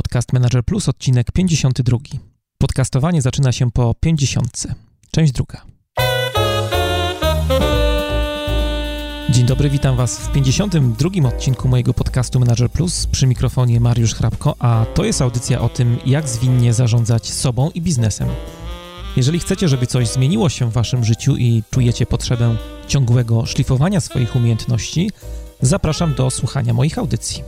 Podcast Manager Plus, odcinek 52. Podcastowanie zaczyna się po 50. Część druga. Dzień dobry, witam Was w 52. odcinku mojego podcastu Manager Plus. Przy mikrofonie Mariusz Chrapko, a to jest audycja o tym, jak zwinnie zarządzać sobą i biznesem. Jeżeli chcecie, żeby coś zmieniło się w Waszym życiu i czujecie potrzebę ciągłego szlifowania swoich umiejętności, zapraszam do słuchania moich audycji.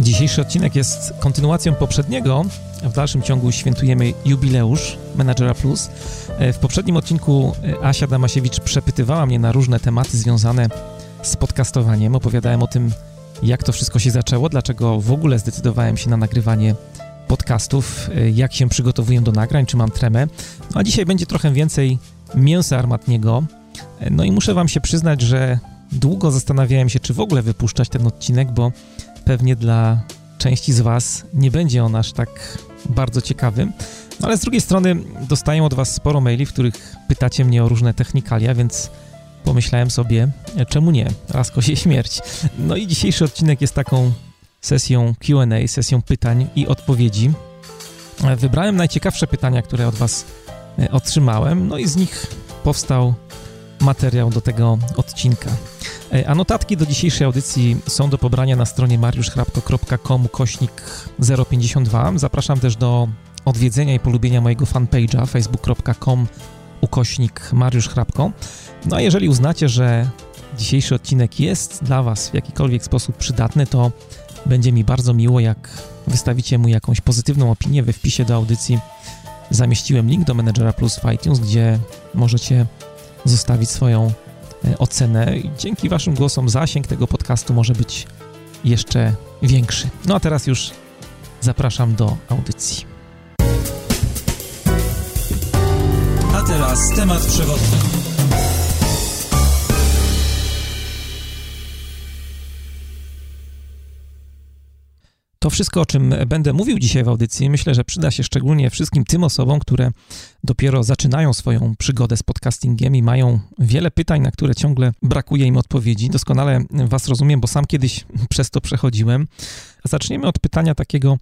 Dzisiejszy odcinek jest kontynuacją poprzedniego. W dalszym ciągu świętujemy jubileusz Managera Plus. W poprzednim odcinku Asia Damasiewicz przepytywała mnie na różne tematy związane z podcastowaniem. Opowiadałem o tym, jak to wszystko się zaczęło, dlaczego w ogóle zdecydowałem się na nagrywanie podcastów, jak się przygotowuję do nagrań, czy mam tremę. No a dzisiaj będzie trochę więcej mięsa armatniego. No i muszę Wam się przyznać, że długo zastanawiałem się, czy w ogóle wypuszczać ten odcinek, bo pewnie dla części z Was nie będzie on aż tak bardzo ciekawy, no ale z drugiej strony dostaję od Was sporo maili, w których pytacie mnie o różne technikalia, więc pomyślałem sobie, czemu nie, raz kozie śmierć. No i dzisiejszy odcinek jest taką sesją Q&A, sesją pytań i odpowiedzi. Wybrałem najciekawsze pytania, które od Was otrzymałem, no i z nich powstał materiał do tego odcinka. A notatki do dzisiejszej audycji są do pobrania na stronie mariuszchrapko.com/052. Zapraszam też do odwiedzenia i polubienia mojego fanpage'a facebook.com/mariuszchrapko. No a jeżeli uznacie, że dzisiejszy odcinek jest dla Was w jakikolwiek sposób przydatny, to będzie mi bardzo miło, jak wystawicie mu jakąś pozytywną opinię. We wpisie do audycji zamieściłem link do Managera Plus w iTunes, gdzie możecie zostawić swoją ocenę i dzięki Waszym głosom zasięg tego podcastu może być jeszcze większy. No a teraz już zapraszam do audycji. A teraz temat przewodni. To wszystko, o czym będę mówił dzisiaj w audycji, myślę, że przyda się szczególnie wszystkim tym osobom, które dopiero zaczynają swoją przygodę z podcastingiem i mają wiele pytań, na które ciągle brakuje im odpowiedzi. Doskonale Was rozumiem, bo sam kiedyś przez to przechodziłem. Zaczniemy od pytania takiego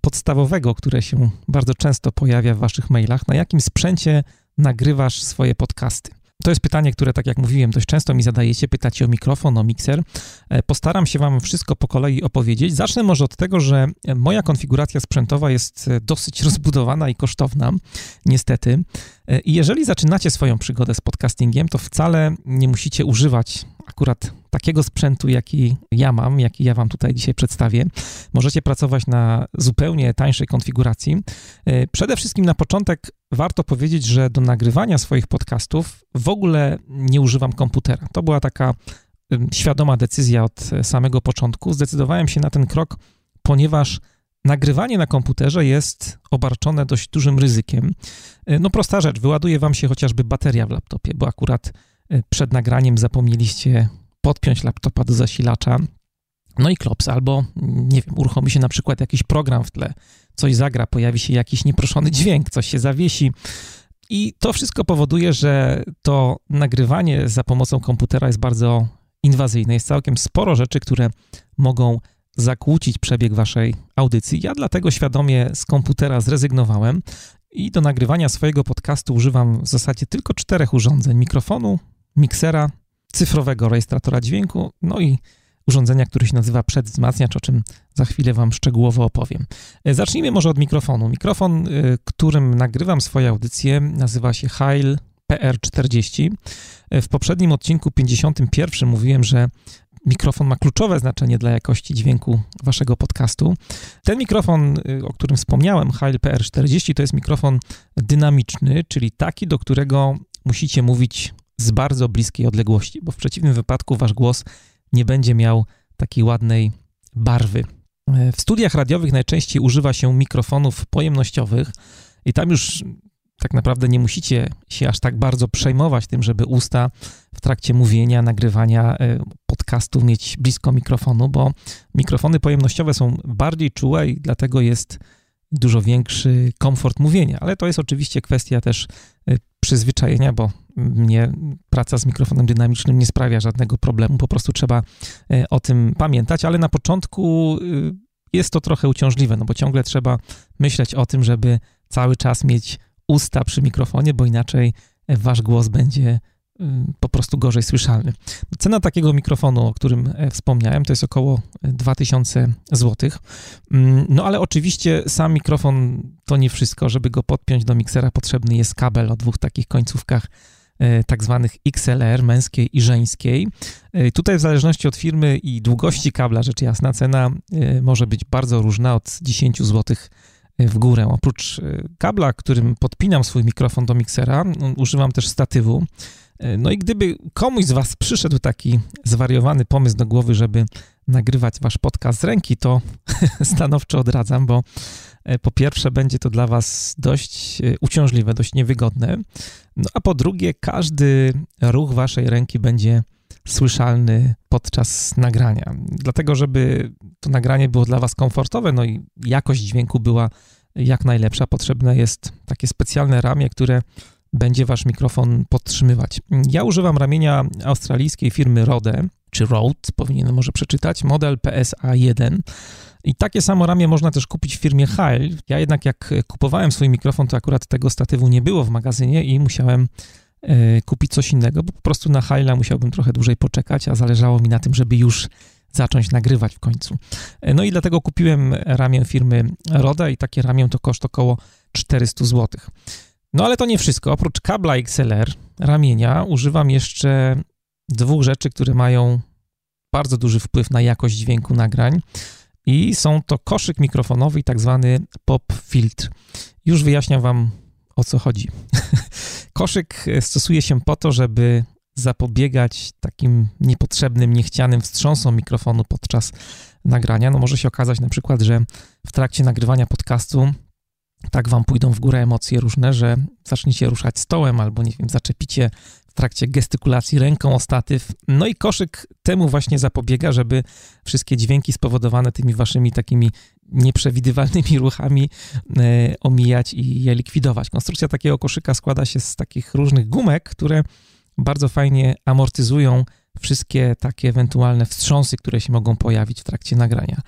podstawowego, które się bardzo często pojawia w Waszych mailach. Na jakim sprzęcie nagrywasz swoje podcasty? To jest pytanie, które, tak jak mówiłem, dość często mi zadajecie, pytacie o mikrofon, o mikser. Postaram się Wam wszystko po kolei opowiedzieć. Zacznę może od tego, że moja konfiguracja sprzętowa jest dosyć rozbudowana i kosztowna, niestety. I jeżeli zaczynacie swoją przygodę z podcastingiem, to wcale nie musicie używać akurat takiego sprzętu, jaki ja mam, jaki ja Wam tutaj dzisiaj przedstawię. Możecie pracować na zupełnie tańszej konfiguracji. Przede wszystkim na początek warto powiedzieć, że do nagrywania swoich podcastów w ogóle nie używam komputera. To była taka świadoma decyzja od samego początku. Zdecydowałem się na ten krok, ponieważ nagrywanie na komputerze jest obarczone dość dużym ryzykiem. No prosta rzecz, wyładuje Wam się chociażby bateria w laptopie, bo akurat przed nagraniem zapomnieliście podpiąć laptopa do zasilacza, no i klops, albo, nie wiem, uruchomi się na przykład jakiś program w tle, coś zagra, pojawi się jakiś nieproszony dźwięk, coś się zawiesi i to wszystko powoduje, że to nagrywanie za pomocą komputera jest bardzo inwazyjne, jest całkiem sporo rzeczy, które mogą zakłócić przebieg Waszej audycji. Ja dlatego świadomie z komputera zrezygnowałem i do nagrywania swojego podcastu używam w zasadzie tylko 4 urządzeń. Mikrofonu, miksera, cyfrowego rejestratora dźwięku, no i urządzenia, które się nazywa przedwzmacniacz, o czym za chwilę Wam szczegółowo opowiem. Zacznijmy może od mikrofonu. Mikrofon, którym nagrywam swoje audycje, nazywa się Heil PR40. W poprzednim odcinku 51 mówiłem, że mikrofon ma kluczowe znaczenie dla jakości dźwięku Waszego podcastu. Ten mikrofon, o którym wspomniałem, Heil PR40, to jest mikrofon dynamiczny, czyli taki, do którego musicie mówić z bardzo bliskiej odległości, bo w przeciwnym wypadku Wasz głos nie będzie miał takiej ładnej barwy. W studiach radiowych najczęściej używa się mikrofonów pojemnościowych i tam już tak naprawdę nie musicie się aż tak bardzo przejmować tym, żeby usta w trakcie mówienia, nagrywania podcastów mieć blisko mikrofonu, bo mikrofony pojemnościowe są bardziej czułe i dlatego jest dużo większy komfort mówienia. Ale to jest oczywiście kwestia też przyzwyczajenia, bo mnie praca z mikrofonem dynamicznym nie sprawia żadnego problemu, po prostu trzeba o tym pamiętać, ale na początku jest to trochę uciążliwe, no bo ciągle trzeba myśleć o tym, żeby cały czas mieć usta przy mikrofonie, bo inaczej wasz głos będzie po prostu gorzej słyszalny. Cena takiego mikrofonu, o którym wspomniałem, to jest około 2000 zł. No ale oczywiście sam mikrofon to nie wszystko. Żeby go podpiąć do miksera, potrzebny jest kabel o dwóch takich końcówkach, tak zwanych XLR, męskiej i żeńskiej. Tutaj w zależności od firmy i długości kabla, rzecz jasna, cena może być bardzo różna, od 10 zł w górę. Oprócz kabla, którym podpinam swój mikrofon do miksera, używam też statywu. No i gdyby komuś z was przyszedł taki zwariowany pomysł do głowy, żeby nagrywać wasz podcast z ręki, to stanowczo odradzam, bo po pierwsze będzie to dla was dość uciążliwe, dość niewygodne, no a po drugie każdy ruch waszej ręki będzie słyszalny podczas nagrania. Dlatego, żeby to nagranie było dla was komfortowe, no i jakość dźwięku była jak najlepsza, potrzebne jest takie specjalne ramię, które będzie wasz mikrofon podtrzymywać. Ja używam ramienia australijskiej firmy Røde, czy Røde, powinienem może przeczytać, model PSA1. I takie samo ramię można też kupić w firmie Heil. Ja jednak jak kupowałem swój mikrofon, to akurat tego statywu nie było w magazynie i musiałem kupić coś innego, bo po prostu na Heila musiałbym trochę dłużej poczekać, a zależało mi na tym, żeby już zacząć nagrywać w końcu. No i dlatego kupiłem ramię firmy Røde i takie ramię to koszt około 400 zł. No ale to nie wszystko. Oprócz kabla XLR, ramienia, używam jeszcze dwóch rzeczy, które mają bardzo duży wpływ na jakość dźwięku nagrań i są to koszyk mikrofonowy i tak zwany pop filtr. Już wyjaśniam wam, o co chodzi. Koszyk stosuje się po to, żeby zapobiegać takim niepotrzebnym, niechcianym wstrząsom mikrofonu podczas nagrania. No może się okazać na przykład, że w trakcie nagrywania podcastu tak wam pójdą w górę emocje różne, że zaczniecie ruszać stołem albo, nie wiem, zaczepicie w trakcie gestykulacji ręką o statyw. No i koszyk temu właśnie zapobiega, żeby wszystkie dźwięki spowodowane tymi waszymi takimi nieprzewidywalnymi ruchami omijać i je likwidować. Konstrukcja takiego koszyka składa się z takich różnych gumek, które bardzo fajnie amortyzują wszystkie takie ewentualne wstrząsy, które się mogą pojawić w trakcie nagrania.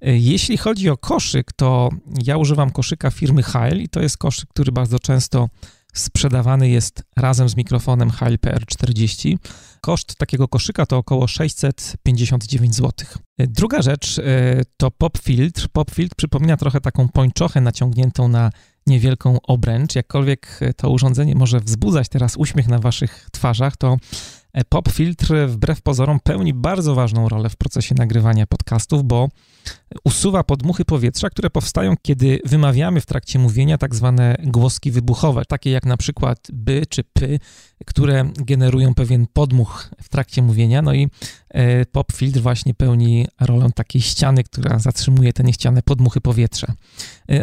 Jeśli chodzi o koszyk, to ja używam koszyka firmy Heil i to jest koszyk, który bardzo często sprzedawany jest razem z mikrofonem Heil PR40. Koszt takiego koszyka to około 659 zł. Druga rzecz to pop filtr. Pop filtr przypomina trochę taką pończochę naciągniętą na niewielką obręcz. Jakkolwiek to urządzenie może wzbudzać teraz uśmiech na waszych twarzach, to pop filtr wbrew pozorom pełni bardzo ważną rolę w procesie nagrywania podcastów, bo usuwa podmuchy powietrza, które powstają, kiedy wymawiamy w trakcie mówienia tak zwane głoski wybuchowe, takie jak na przykład by czy py, które generują pewien podmuch w trakcie mówienia. No i pop filtr właśnie pełni rolę takiej ściany, która zatrzymuje te niechciane podmuchy powietrza.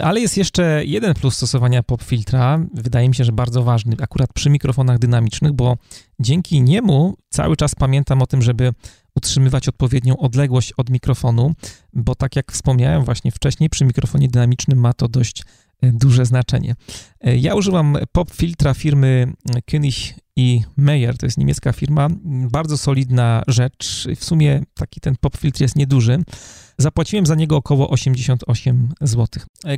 Ale jest jeszcze jeden plus stosowania pop filtra, wydaje mi się, że bardzo ważny, akurat przy mikrofonach dynamicznych, bo dzięki niemu cały czas pamiętam o tym, żeby utrzymywać odpowiednią odległość od mikrofonu, bo tak jak wspomniałem właśnie wcześniej, przy mikrofonie dynamicznym ma to dość duże znaczenie. Ja używam pop filtra firmy König i Meyer, to jest niemiecka firma, bardzo solidna rzecz, w sumie taki ten pop filtr jest nieduży. Zapłaciłem za niego około 88 zł.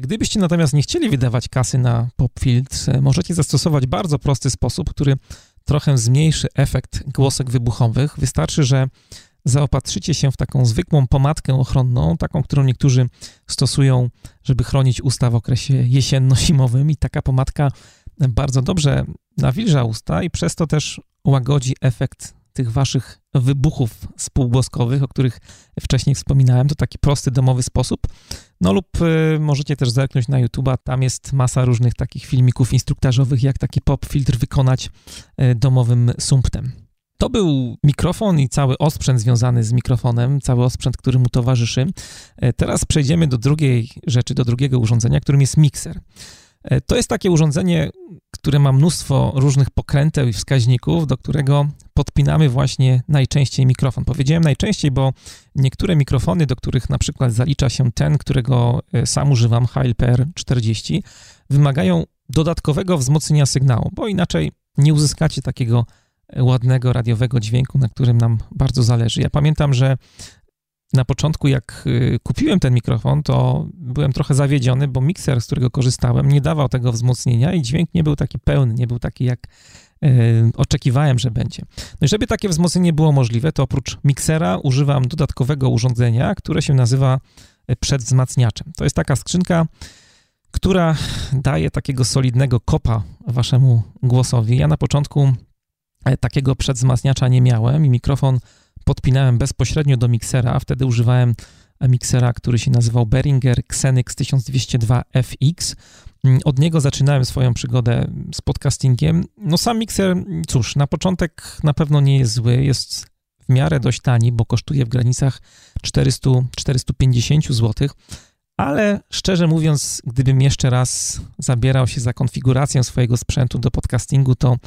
Gdybyście natomiast nie chcieli wydawać kasy na pop filtr, możecie zastosować bardzo prosty sposób, który trochę zmniejszy efekt głosek wybuchowych. Wystarczy, że zaopatrzycie się w taką zwykłą pomadkę ochronną, taką, którą niektórzy stosują, żeby chronić usta w okresie jesienno-zimowym, i taka pomadka bardzo dobrze nawilża usta i przez to też łagodzi efekt tych waszych wybuchów spółgłoskowych, o których wcześniej wspominałem. To taki prosty, domowy sposób. No lub możecie też zerknąć na YouTube'a. Tam jest masa różnych takich filmików instruktażowych, jak taki pop filtr wykonać domowym sumptem. To był mikrofon i cały osprzęt związany z mikrofonem, cały osprzęt, który mu towarzyszy. Teraz przejdziemy do drugiej rzeczy, do drugiego urządzenia, którym jest mikser. To jest takie urządzenie, które ma mnóstwo różnych pokręteł i wskaźników, do którego podpinamy właśnie najczęściej mikrofon. Powiedziałem najczęściej, bo niektóre mikrofony, do których na przykład zalicza się ten, którego sam używam, Heil PR40, wymagają dodatkowego wzmocnienia sygnału, bo inaczej nie uzyskacie takiego ładnego radiowego dźwięku, na którym nam bardzo zależy. Ja pamiętam, że na początku, jak kupiłem ten mikrofon, to byłem trochę zawiedziony, bo mikser, z którego korzystałem, nie dawał tego wzmocnienia i dźwięk nie był taki pełny, nie był taki, jak oczekiwałem, że będzie. No i żeby takie wzmocnienie było możliwe, to oprócz miksera używam dodatkowego urządzenia, które się nazywa przedwzmacniaczem. To jest taka skrzynka, która daje takiego solidnego kopa waszemu głosowi. Ja na początku takiego przedwzmacniacza nie miałem i mikrofon podpinałem bezpośrednio do miksera, a wtedy używałem miksera, który się nazywał Behringer Xenyx 1202 FX. Od niego zaczynałem swoją przygodę z podcastingiem. No sam mikser, cóż, na początek na pewno nie jest zły, jest w miarę dość tani, bo kosztuje w granicach 400-450 zł, ale szczerze mówiąc, gdybym jeszcze raz zabierał się za konfigurację swojego sprzętu do podcastingu, to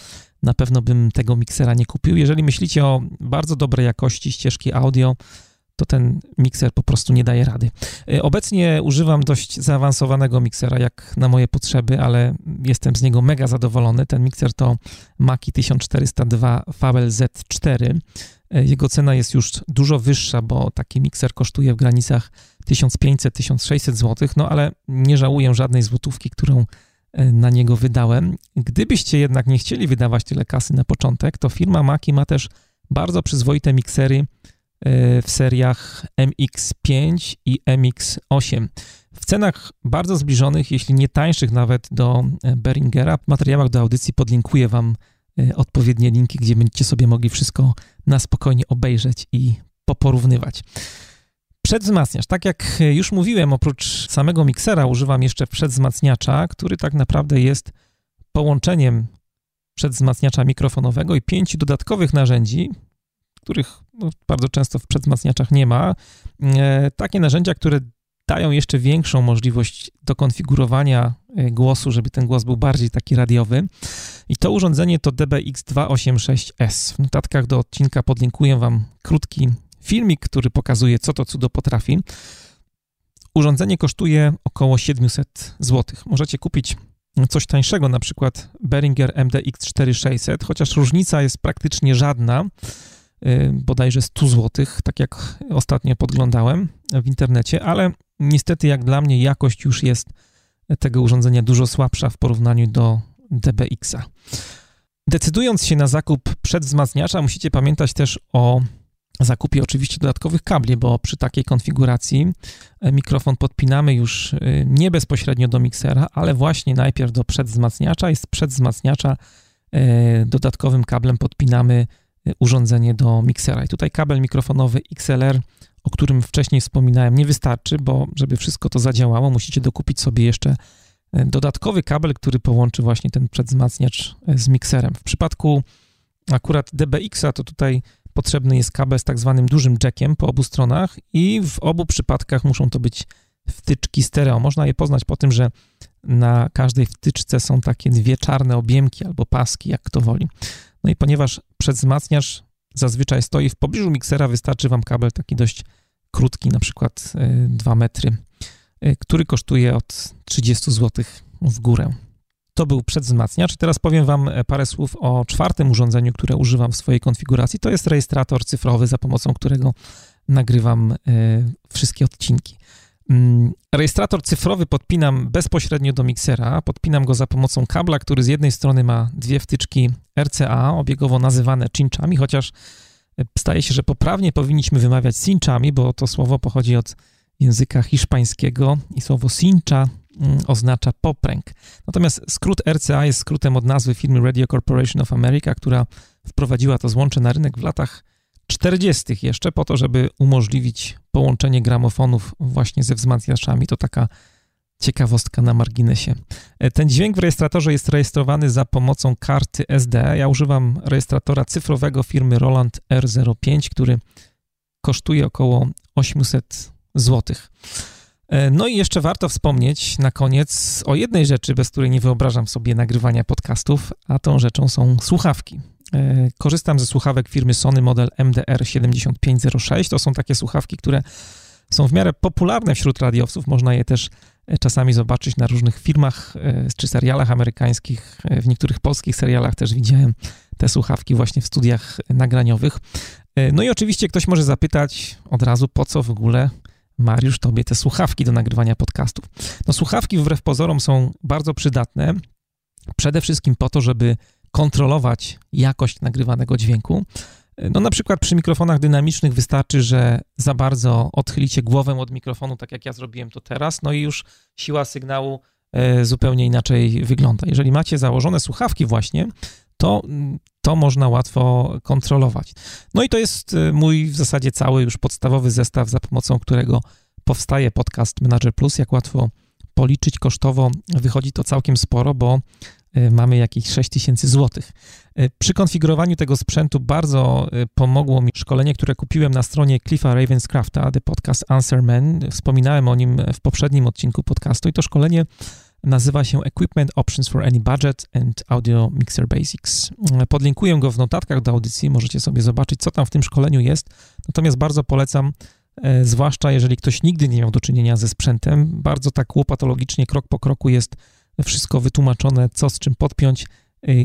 na pewno bym tego miksera nie kupił. Jeżeli myślicie o bardzo dobrej jakości ścieżki audio, to ten mikser po prostu nie daje rady. Obecnie używam dość zaawansowanego miksera, jak na moje potrzeby, ale jestem z niego mega zadowolony. Ten mikser to Mackie 1402 VLZ4. Jego cena jest już dużo wyższa, bo taki mikser kosztuje w granicach 1500-1600 zł, no ale nie żałuję żadnej złotówki, którą na niego wydałem. Gdybyście jednak nie chcieli wydawać tyle kasy na początek, to firma Mackie ma też bardzo przyzwoite miksery w seriach MX-5 i MX-8. W cenach bardzo zbliżonych, jeśli nie tańszych nawet do Behringera. W materiałach do audycji podlinkuję wam odpowiednie linki, gdzie będziecie sobie mogli wszystko na spokojnie obejrzeć i poporównywać. Przedwzmacniacz. Tak jak już mówiłem, oprócz samego miksera używam jeszcze przedwzmacniacza, który tak naprawdę jest połączeniem przedwzmacniacza mikrofonowego i 5 dodatkowych narzędzi, których bardzo często w przedwzmacniaczach nie ma. Takie narzędzia, które dają jeszcze większą możliwość dokonfigurowania głosu, żeby ten głos był bardziej taki radiowy. I to urządzenie to DBX286S. W notatkach do odcinka podlinkuję wam krótki filmik, który pokazuje, co to cudo potrafi. Urządzenie kosztuje około 700 zł. Możecie kupić coś tańszego, na przykład Behringer MDX4600, chociaż różnica jest praktycznie żadna, bodajże 100 zł, tak jak ostatnio podglądałem w internecie, ale niestety jak dla mnie jakość już jest tego urządzenia dużo słabsza w porównaniu do DBX-a. Decydując się na zakup przedwzmacniacza, musicie pamiętać też o zakupie oczywiście dodatkowych kabli, bo przy takiej konfiguracji mikrofon podpinamy już nie bezpośrednio do miksera, ale właśnie najpierw do przedwzmacniacza i z przedwzmacniacza dodatkowym kablem podpinamy urządzenie do miksera. I tutaj kabel mikrofonowy XLR, o którym wcześniej wspominałem, nie wystarczy, bo żeby wszystko to zadziałało, musicie dokupić sobie jeszcze dodatkowy kabel, który połączy właśnie ten przedwzmacniacz z mikserem. W przypadku akurat DBX-a to tutaj potrzebny jest kabel z tak zwanym dużym jackiem po obu stronach i w obu przypadkach muszą to być wtyczki stereo. Można je poznać po tym, że na każdej wtyczce są takie dwie czarne objemki albo paski, jak kto woli. No i ponieważ przedwzmacniacz zazwyczaj stoi w pobliżu miksera, wystarczy wam kabel taki dość krótki, na przykład 2 metry, który kosztuje od 30 zł w górę. To był przedwzmacniacz. Teraz powiem wam parę słów o czwartym urządzeniu, które używam w swojej konfiguracji. To jest rejestrator cyfrowy, za pomocą którego nagrywam wszystkie odcinki. Rejestrator cyfrowy podpinam bezpośrednio do miksera. Podpinam go za pomocą kabla, który z jednej strony ma dwie wtyczki RCA, obiegowo nazywane cinchami, chociaż staje się, że poprawnie powinniśmy wymawiać cinchami, bo to słowo pochodzi od języka hiszpańskiego i słowo cincha oznacza popręg. Natomiast skrót RCA jest skrótem od nazwy firmy Radio Corporation of America, która wprowadziła to złącze na rynek w latach 40. jeszcze po to, żeby umożliwić połączenie gramofonów właśnie ze wzmacniaczami. To taka ciekawostka na marginesie. Ten dźwięk w rejestratorze jest rejestrowany za pomocą karty SD. Ja używam rejestratora cyfrowego firmy Roland R05, który kosztuje około 800 zł. No i jeszcze warto wspomnieć na koniec o jednej rzeczy, bez której nie wyobrażam sobie nagrywania podcastów, a tą rzeczą są słuchawki. Korzystam ze słuchawek firmy Sony model MDR-7506. To są takie słuchawki, które są w miarę popularne wśród radiowców. Można je też czasami zobaczyć na różnych filmach czy serialach amerykańskich. W niektórych polskich serialach też widziałem te słuchawki właśnie w studiach nagraniowych. No i oczywiście ktoś może zapytać od razu, po co w ogóle, Mariusz, tobie te słuchawki do nagrywania podcastów? No słuchawki wbrew pozorom są bardzo przydatne. Przede wszystkim po to, żeby kontrolować jakość nagrywanego dźwięku. No na przykład przy mikrofonach dynamicznych wystarczy, że za bardzo odchylicie głowę od mikrofonu, tak jak ja zrobiłem to teraz, no i już siła sygnału zupełnie inaczej wygląda. Jeżeli macie założone słuchawki właśnie, to można łatwo kontrolować. No i to jest mój w zasadzie cały już podstawowy zestaw, za pomocą którego powstaje podcast Manager Plus. Jak łatwo policzyć kosztowo, wychodzi to całkiem sporo, bo mamy jakieś 6000 zł. Przy konfigurowaniu tego sprzętu bardzo pomogło mi szkolenie, które kupiłem na stronie Cliffa Ravenscrafta, The Podcast Answer Man. Wspominałem o nim w poprzednim odcinku podcastu i to szkolenie nazywa się Equipment Options for Any Budget and Audio Mixer Basics. Podlinkuję go w notatkach do audycji, możecie sobie zobaczyć, co tam w tym szkoleniu jest. Natomiast bardzo polecam, zwłaszcza jeżeli ktoś nigdy nie miał do czynienia ze sprzętem, bardzo tak łopatologicznie, krok po kroku jest wszystko wytłumaczone, co z czym podpiąć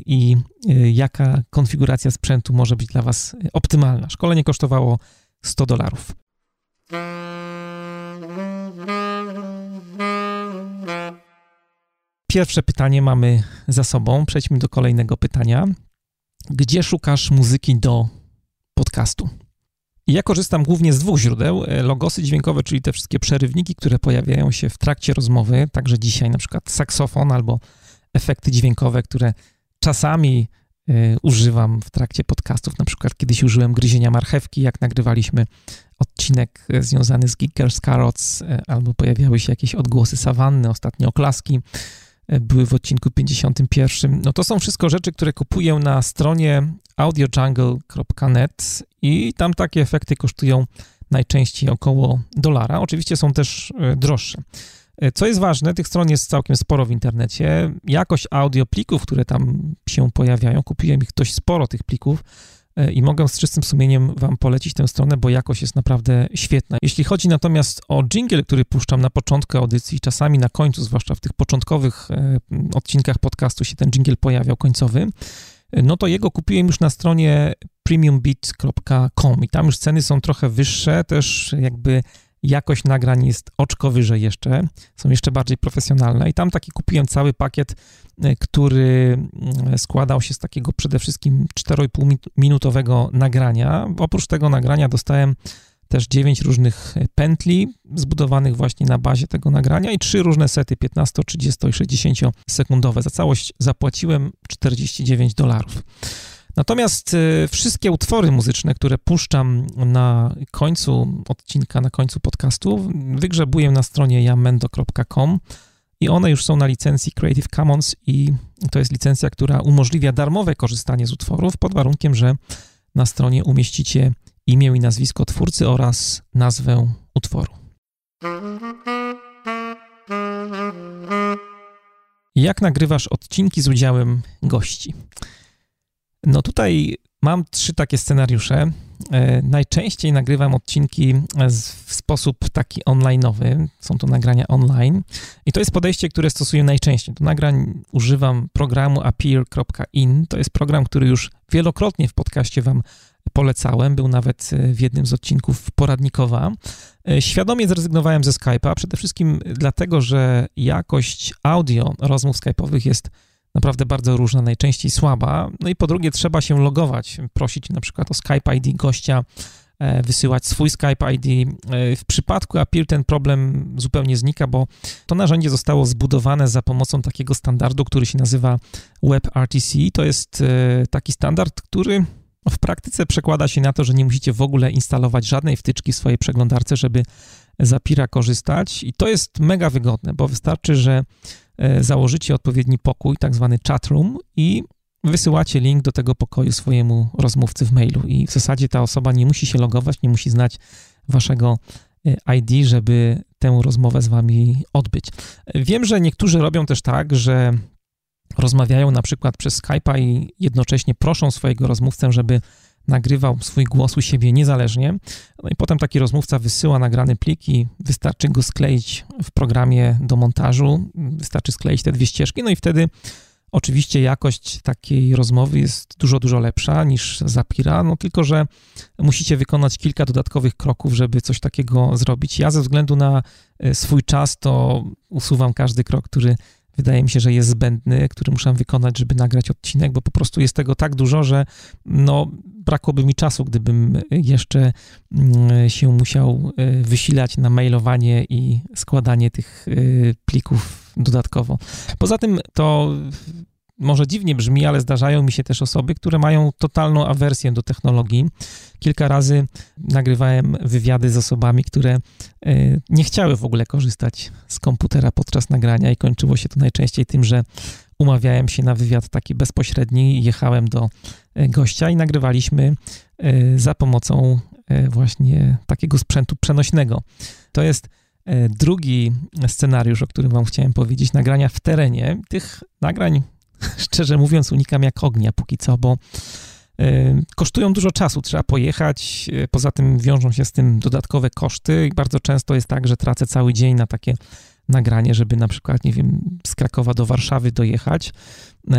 i jaka konfiguracja sprzętu może być dla Was optymalna. Szkolenie kosztowało $100. Pierwsze pytanie mamy za sobą. Przejdźmy do kolejnego pytania. Gdzie szukasz muzyki do podcastu? Ja korzystam głównie z dwóch źródeł. Logosy dźwiękowe, czyli te wszystkie przerywniki, które pojawiają się w trakcie rozmowy, także dzisiaj na przykład saksofon albo efekty dźwiękowe, które czasami używam w trakcie podcastów. Na przykład kiedyś użyłem gryzienia marchewki, jak nagrywaliśmy odcinek związany z Giggers Carrots, albo pojawiały się jakieś odgłosy sawanny, ostatnie oklaski były w odcinku 51. No to są wszystko rzeczy, które kupuję na stronie audiojungle.net i tam takie efekty kosztują najczęściej około $1. Oczywiście są też droższe. Co jest ważne, tych stron jest całkiem sporo w internecie. Jakość audioplików, które tam się pojawiają, kupiłem ich dość sporo tych plików i mogę z czystym sumieniem Wam polecić tę stronę, bo jakość jest naprawdę świetna. Jeśli chodzi natomiast o dżingiel, który puszczam na początku audycji, czasami na końcu, zwłaszcza w tych początkowych odcinkach podcastu się ten dżingiel pojawiał końcowy, no to jego kupiłem już na stronie premiumbeat.com i tam już ceny są trochę wyższe, też jakby jakość nagrań jest oczko wyżej jeszcze, są jeszcze bardziej profesjonalne i tam taki kupiłem cały pakiet, który składał się z takiego przede wszystkim 4,5-minutowego nagrania. Oprócz tego nagrania dostałem też 9 różnych pętli zbudowanych właśnie na bazie tego nagrania i 3 różne sety 15, 30 i 60 sekundowe. Za całość zapłaciłem $49. Natomiast wszystkie utwory muzyczne, które puszczam na końcu odcinka, na końcu podcastu, wygrzebuję na stronie jamendo.com i one już są na licencji Creative Commons i to jest licencja, która umożliwia darmowe korzystanie z utworów pod warunkiem, że na stronie umieścicie imię i nazwisko twórcy oraz nazwę utworu. Jak nagrywasz odcinki z udziałem gości? No tutaj mam 3 takie scenariusze. Najczęściej nagrywam odcinki w sposób taki online'owy. Są to nagrania online i to jest podejście, które stosuję najczęściej. Do nagrań używam programu appear.in. To jest program, który już wielokrotnie w podcaście Wam polecałem. Był nawet w jednym z odcinków poradnikowa. Świadomie zrezygnowałem ze Skype'a, przede wszystkim dlatego, że jakość audio rozmów Skype'owych jest naprawdę bardzo różna, najczęściej słaba. No i po drugie trzeba się logować, prosić na przykład o Skype ID gościa, wysyłać swój Skype ID. W przypadku Appear ten problem zupełnie znika, bo to narzędzie zostało zbudowane za pomocą takiego standardu, który się nazywa WebRTC. To jest taki standard, który w praktyce przekłada się na to, że nie musicie w ogóle instalować żadnej wtyczki w swojej przeglądarce, żeby z Appeara korzystać i to jest mega wygodne, bo wystarczy, że założycie odpowiedni pokój, tak zwany chatroom i wysyłacie link do tego pokoju swojemu rozmówcy w mailu i w zasadzie ta osoba nie musi się logować, nie musi znać waszego ID, żeby tę rozmowę z wami odbyć. Wiem, że niektórzy robią też tak, że rozmawiają na przykład przez Skype'a i jednocześnie proszą swojego rozmówcę, żeby nagrywał swój głos u siebie niezależnie. No i potem taki rozmówca wysyła nagrany plik i wystarczy go skleić w programie do montażu. Wystarczy skleić te dwie ścieżki, no i wtedy oczywiście jakość takiej rozmowy jest dużo, dużo lepsza niż z Appeara, no tylko że musicie wykonać kilka dodatkowych kroków, żeby coś takiego zrobić. Ja ze względu na swój czas to usuwam każdy krok, który wydaje mi się, że jest zbędny, który muszę wykonać, żeby nagrać odcinek, bo po prostu jest tego tak dużo, że no, brakłoby mi czasu, gdybym jeszcze się musiał wysilać na mailowanie i składanie tych plików dodatkowo. Poza tym to może dziwnie brzmi, ale zdarzają mi się też osoby, które mają totalną awersję do technologii. Kilka razy nagrywałem wywiady z osobami, które nie chciały w ogóle korzystać z komputera podczas nagrania i kończyło się to najczęściej tym, że umawiałem się na wywiad taki bezpośredni, jechałem do gościa i nagrywaliśmy za pomocą właśnie takiego sprzętu przenośnego. To jest drugi scenariusz, o którym wam chciałem powiedzieć, nagrania w terenie. Tych nagrań, szczerze mówiąc, unikam jak ognia póki co, bo kosztują dużo czasu, trzeba pojechać, poza tym wiążą się z tym dodatkowe koszty i bardzo często jest tak, że tracę cały dzień na takie nagranie, żeby na przykład, nie wiem, z Krakowa do Warszawy dojechać,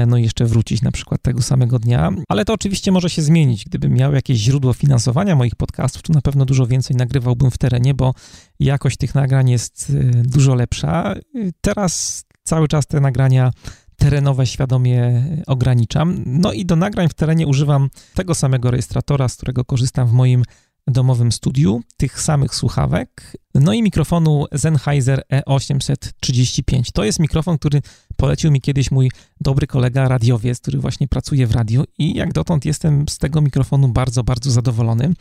no i jeszcze wrócić na przykład tego samego dnia, ale to oczywiście może się zmienić. Gdybym miał jakieś źródło finansowania moich podcastów, to na pewno dużo więcej nagrywałbym w terenie, bo jakość tych nagrań jest dużo lepsza. Teraz cały czas te nagrania terenowe świadomie ograniczam. No i do nagrań w terenie używam tego samego rejestratora, z którego korzystam w moim domowym studiu, tych samych słuchawek, no i mikrofonu Sennheiser E835. To jest mikrofon, który polecił mi kiedyś mój dobry kolega radiowiec, który właśnie pracuje w radiu i jak dotąd jestem z tego mikrofonu bardzo, bardzo zadowolony.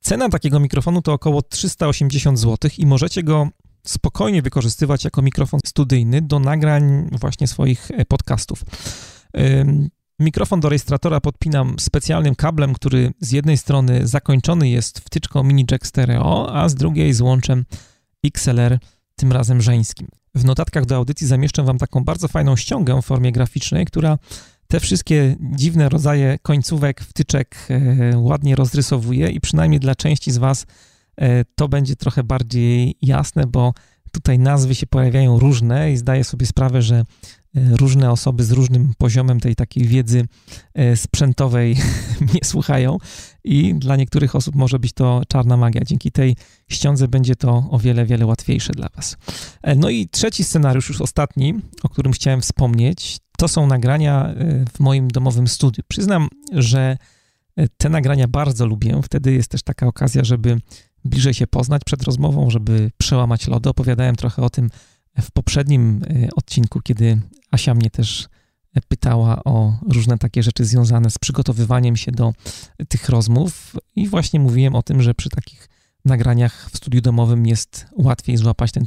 Cena takiego mikrofonu to około 380 zł i możecie go spokojnie wykorzystywać jako mikrofon studyjny do nagrań właśnie swoich podcastów. Mikrofon do rejestratora podpinam specjalnym kablem, który z jednej strony zakończony jest wtyczką mini jack stereo, a z drugiej złączem XLR, tym razem żeńskim. W notatkach do audycji zamieszczę wam taką bardzo fajną ściągę w formie graficznej, która te wszystkie dziwne rodzaje końcówek, wtyczek ładnie rozrysowuje i przynajmniej dla części z was to będzie trochę bardziej jasne, bo tutaj nazwy się pojawiają różne i zdaję sobie sprawę, że różne osoby z różnym poziomem tej takiej wiedzy sprzętowej mnie słuchają i dla niektórych osób może być to czarna magia. Dzięki tej ściądze będzie to o wiele, wiele łatwiejsze dla was. No i trzeci scenariusz, już ostatni, o którym chciałem wspomnieć, to są nagrania w moim domowym studiu. Przyznam, że te nagrania bardzo lubię. Wtedy jest też taka okazja, żeby bliżej się poznać przed rozmową, żeby przełamać lody. Opowiadałem trochę o tym w poprzednim odcinku, kiedy Asia mnie też pytała o różne takie rzeczy związane z przygotowywaniem się do tych rozmów i właśnie mówiłem o tym, że przy takich nagraniach w studiu domowym jest łatwiej złapać ten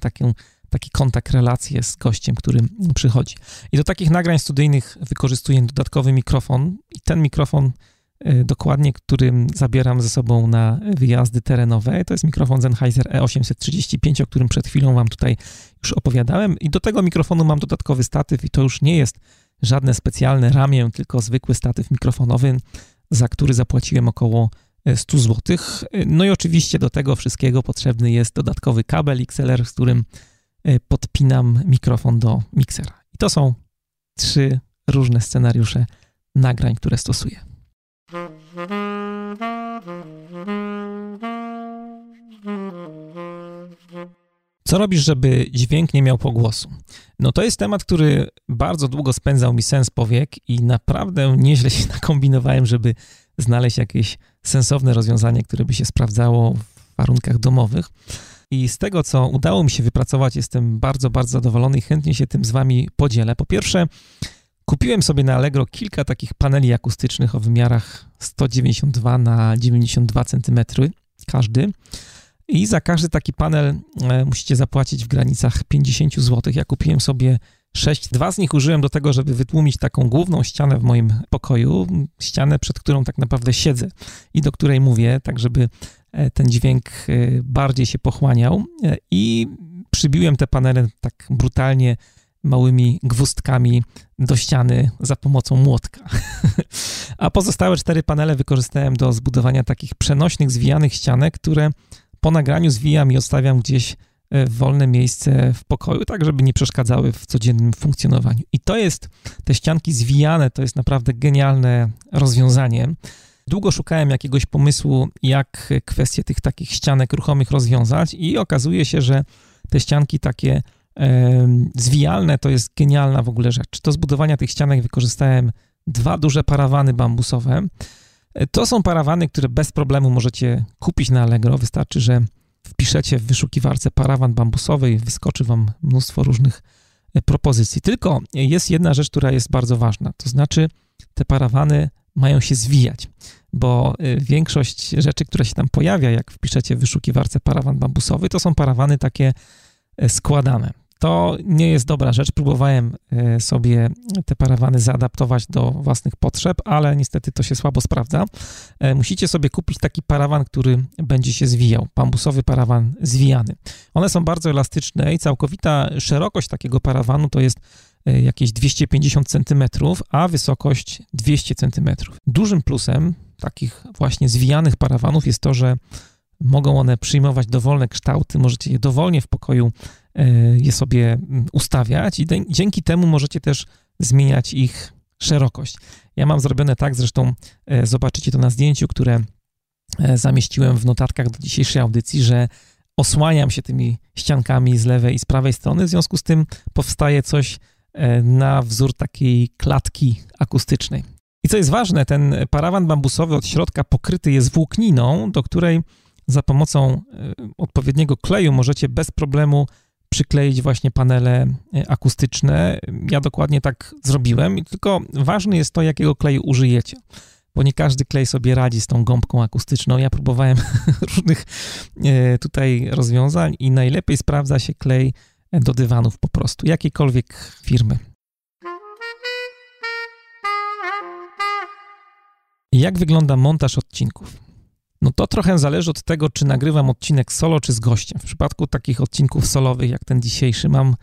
taki kontakt, relację z gościem, który przychodzi. I do takich nagrań studyjnych wykorzystuję dodatkowy mikrofon i ten mikrofon dokładnie, którym zabieram ze sobą na wyjazdy terenowe. To jest mikrofon Sennheiser E835, o którym przed chwilą wam tutaj już opowiadałem. I do tego mikrofonu mam dodatkowy statyw i to już nie jest żadne specjalne ramię, tylko zwykły statyw mikrofonowy, za który zapłaciłem około 100 zł. No i oczywiście do tego wszystkiego potrzebny jest dodatkowy kabel XLR, z którym podpinam mikrofon do miksera. I to są trzy różne scenariusze nagrań, które stosuję. Co robisz, żeby dźwięk nie miał pogłosu? No to jest temat, który bardzo długo spędzał mi sen z powiek i naprawdę nieźle się nakombinowałem, żeby znaleźć jakieś sensowne rozwiązanie, które by się sprawdzało w warunkach domowych. I z tego, co udało mi się wypracować, jestem bardzo, bardzo zadowolony i chętnie się tym z wami podzielę. Po pierwsze, kupiłem sobie na Allegro kilka takich paneli akustycznych o wymiarach 192 na 92 cm każdy i za każdy taki panel musicie zapłacić w granicach 50 zł. Ja kupiłem sobie 6, dwa z nich użyłem do tego, żeby wytłumić taką główną ścianę w moim pokoju, ścianę, przed którą tak naprawdę siedzę i do której mówię, tak żeby ten dźwięk bardziej się pochłaniał i przybiłem te panele tak brutalnie małymi gwózdkami do ściany za pomocą młotka. A pozostałe 4 panele wykorzystałem do zbudowania takich przenośnych, zwijanych ścianek, które po nagraniu zwijam i odstawiam gdzieś w wolne miejsce w pokoju, tak żeby nie przeszkadzały w codziennym funkcjonowaniu. I to jest, te ścianki zwijane, to jest naprawdę genialne rozwiązanie. Długo szukałem jakiegoś pomysłu, jak kwestię tych takich ścianek ruchomych rozwiązać i okazuje się, że te ścianki takie zwijalne to jest genialna w ogóle rzecz. Do zbudowania tych ścianek wykorzystałem 2 duże parawany bambusowe. To są parawany, które bez problemu możecie kupić na Allegro. Wystarczy, że wpiszecie w wyszukiwarce parawan bambusowy i wyskoczy wam mnóstwo różnych propozycji. Tylko jest jedna rzecz, która jest bardzo ważna. To znaczy te parawany mają się zwijać, bo większość rzeczy, które się tam pojawia, jak wpiszecie w wyszukiwarce parawan bambusowy, to są parawany takie składane. To nie jest dobra rzecz. Próbowałem sobie te parawany zaadaptować do własnych potrzeb, ale niestety to się słabo sprawdza. Musicie sobie kupić taki parawan, który będzie się zwijał. Bambusowy parawan zwijany. One są bardzo elastyczne i całkowita szerokość takiego parawanu to jest jakieś 250 cm, a wysokość 200 cm. Dużym plusem takich właśnie zwijanych parawanów jest to, że mogą one przyjmować dowolne kształty, możecie je dowolnie w pokoju je sobie ustawiać i dzięki temu możecie też zmieniać ich szerokość. Ja mam zrobione tak, zresztą zobaczycie to na zdjęciu, które zamieściłem w notatkach do dzisiejszej audycji, że osłaniam się tymi ściankami z lewej i z prawej strony, w związku z tym powstaje coś na wzór takiej klatki akustycznej. I co jest ważne, ten parawan bambusowy od środka pokryty jest włókniną, do której za pomocą odpowiedniego kleju możecie bez problemu przykleić właśnie panele akustyczne. Ja dokładnie tak zrobiłem, tylko ważne jest to, jakiego kleju użyjecie, bo nie każdy klej sobie radzi z tą gąbką akustyczną. Ja próbowałem różnych tutaj rozwiązań i najlepiej sprawdza się klej do dywanów po prostu, jakiejkolwiek firmy. Jak wygląda montaż odcinków? No to trochę zależy od tego, czy nagrywam odcinek solo, czy z gościem. W przypadku takich odcinków solowych, jak ten dzisiejszy, mam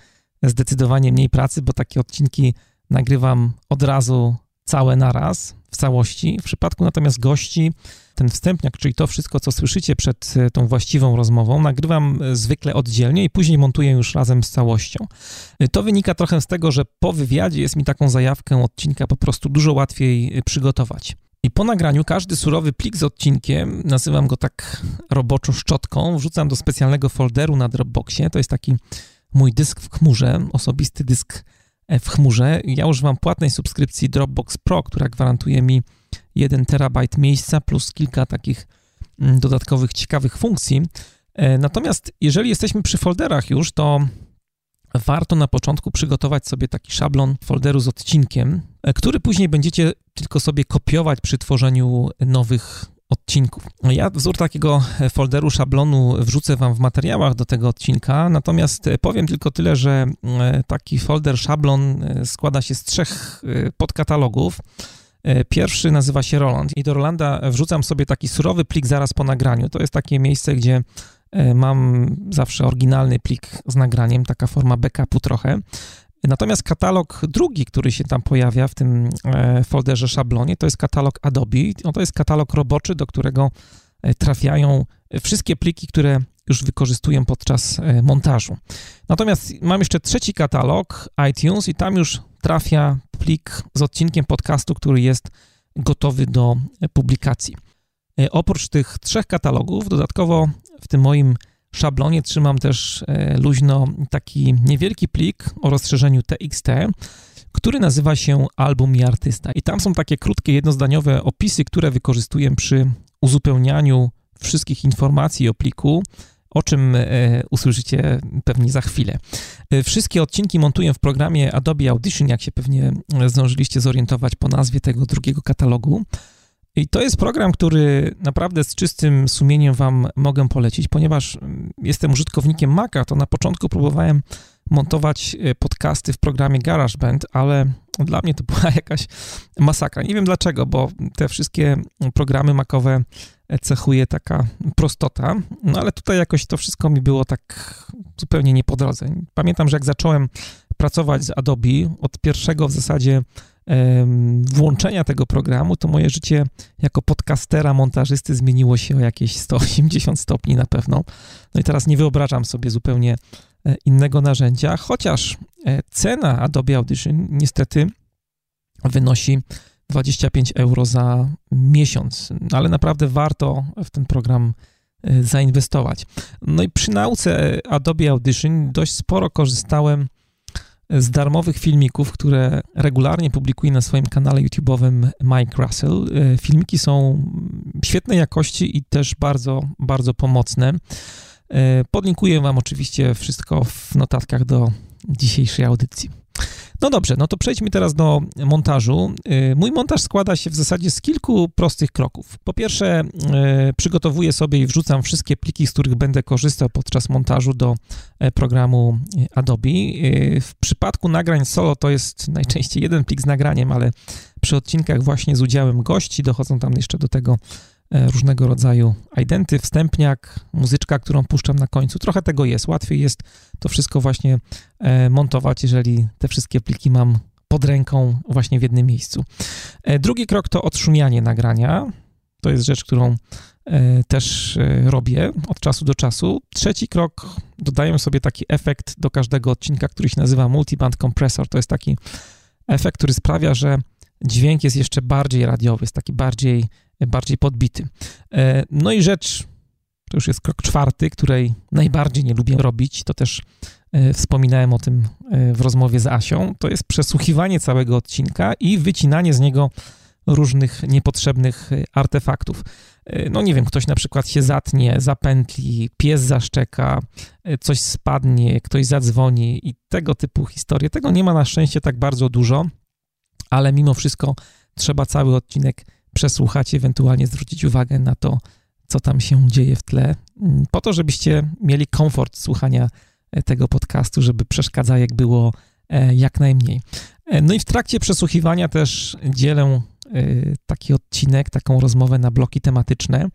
zdecydowanie mniej pracy, bo takie odcinki nagrywam od razu całe naraz, w całości. W przypadku natomiast gości, ten wstępniak, czyli to wszystko, co słyszycie przed tą właściwą rozmową, nagrywam zwykle oddzielnie i później montuję już razem z całością. To wynika trochę z tego, że po wywiadzie jest mi taką zajawkę odcinka po prostu dużo łatwiej przygotować. I po nagraniu każdy surowy plik z odcinkiem, nazywam go tak roboczo szczotką, wrzucam do specjalnego folderu na Dropboxie. To jest taki mój dysk w chmurze, osobisty dysk w chmurze. Ja używam płatnej subskrypcji Dropbox Pro, która gwarantuje mi 1 terabajt miejsca plus kilka takich dodatkowych, ciekawych funkcji. Natomiast jeżeli jesteśmy przy folderach już, to warto na początku przygotować sobie taki szablon folderu z odcinkiem, który później będziecie tylko sobie kopiować przy tworzeniu nowych odcinków. Ja wzór takiego folderu szablonu wrzucę wam w materiałach do tego odcinka, natomiast powiem tylko tyle, że taki folder szablon składa się z 3 podkatalogów. Pierwszy nazywa się Roland i do Rolanda wrzucam sobie taki surowy plik zaraz po nagraniu. To jest takie miejsce, gdzie mam zawsze oryginalny plik z nagraniem, taka forma backupu trochę. Natomiast katalog drugi, który się tam pojawia w tym folderze szablonie, to jest katalog Adobe. To jest katalog roboczy, do którego trafiają wszystkie pliki, które już wykorzystuję podczas montażu. Natomiast mam jeszcze 3 katalog iTunes i tam już trafia plik z odcinkiem podcastu, który jest gotowy do publikacji. Oprócz tych 3 katalogów, dodatkowo w tym moim szablonie trzymam też luźno taki niewielki plik o rozszerzeniu TXT, który nazywa się Album i Artysta. I tam są takie krótkie, jednozdaniowe opisy, które wykorzystuję przy uzupełnianiu wszystkich informacji o pliku, o czym usłyszycie pewnie za chwilę. Wszystkie odcinki montuję w programie Adobe Audition, jak się pewnie zdążyliście zorientować po nazwie tego drugiego katalogu. I to jest program, który naprawdę z czystym sumieniem wam mogę polecić, ponieważ jestem użytkownikiem Maca, to na początku próbowałem montować podcasty w programie GarageBand, ale dla mnie to była jakaś masakra. Nie wiem dlaczego, bo te wszystkie programy macowe cechuje taka prostota, no ale tutaj jakoś to wszystko mi było tak zupełnie nie po drodze. Pamiętam, że jak zacząłem pracować z Adobe, od pierwszego w zasadzie włączenia tego programu, to moje życie jako podcastera, montażysty zmieniło się o jakieś 180 stopni na pewno. No i teraz nie wyobrażam sobie zupełnie innego narzędzia, chociaż cena Adobe Audition niestety wynosi 25 € za miesiąc, ale naprawdę warto w ten program zainwestować. No i przy nauce Adobe Audition dość sporo korzystałem z darmowych filmików, które regularnie publikuję na swoim kanale YouTube'owym Mike Russell. Filmiki są świetnej jakości i też bardzo, bardzo pomocne. Podlinkuję wam oczywiście wszystko w notatkach do dzisiejszej audycji. No dobrze, no to przejdźmy teraz do montażu. Mój montaż składa się w zasadzie z kilku prostych kroków. Po pierwsze, przygotowuję sobie i wrzucam wszystkie pliki, z których będę korzystał podczas montażu do programu Adobe. W przypadku nagrań solo to jest najczęściej jeden plik z nagraniem, ale przy odcinkach właśnie z udziałem gości dochodzą tam jeszcze do tego różnego rodzaju identy, wstępniak, muzyczka, którą puszczam na końcu. Trochę tego jest. Łatwiej jest to wszystko właśnie montować, jeżeli te wszystkie pliki mam pod ręką właśnie w jednym miejscu. Drugi krok to odszumianie nagrania. To jest rzecz, którą też robię od czasu do czasu. Trzeci krok, dodaję sobie taki efekt do każdego odcinka, który się nazywa multiband compressor. To jest taki efekt, który sprawia, że dźwięk jest jeszcze bardziej radiowy, jest taki bardziej podbity. No i rzecz, to już jest krok czwarty, której najbardziej nie lubię robić, to też wspominałem o tym w rozmowie z Asią, to jest przesłuchiwanie całego odcinka i wycinanie z niego różnych niepotrzebnych artefaktów. No nie wiem, ktoś na przykład się zatnie, zapętli, pies zaszczeka, coś spadnie, ktoś zadzwoni i tego typu historie. Tego nie ma na szczęście tak bardzo dużo, ale mimo wszystko trzeba cały odcinek przesłuchać, ewentualnie zwrócić uwagę na to, co tam się dzieje w tle, po to, żebyście mieli komfort słuchania tego podcastu, żeby przeszkadzajek było jak najmniej. No i w trakcie przesłuchiwania też dzielę taki odcinek, taką rozmowę na bloki tematyczne,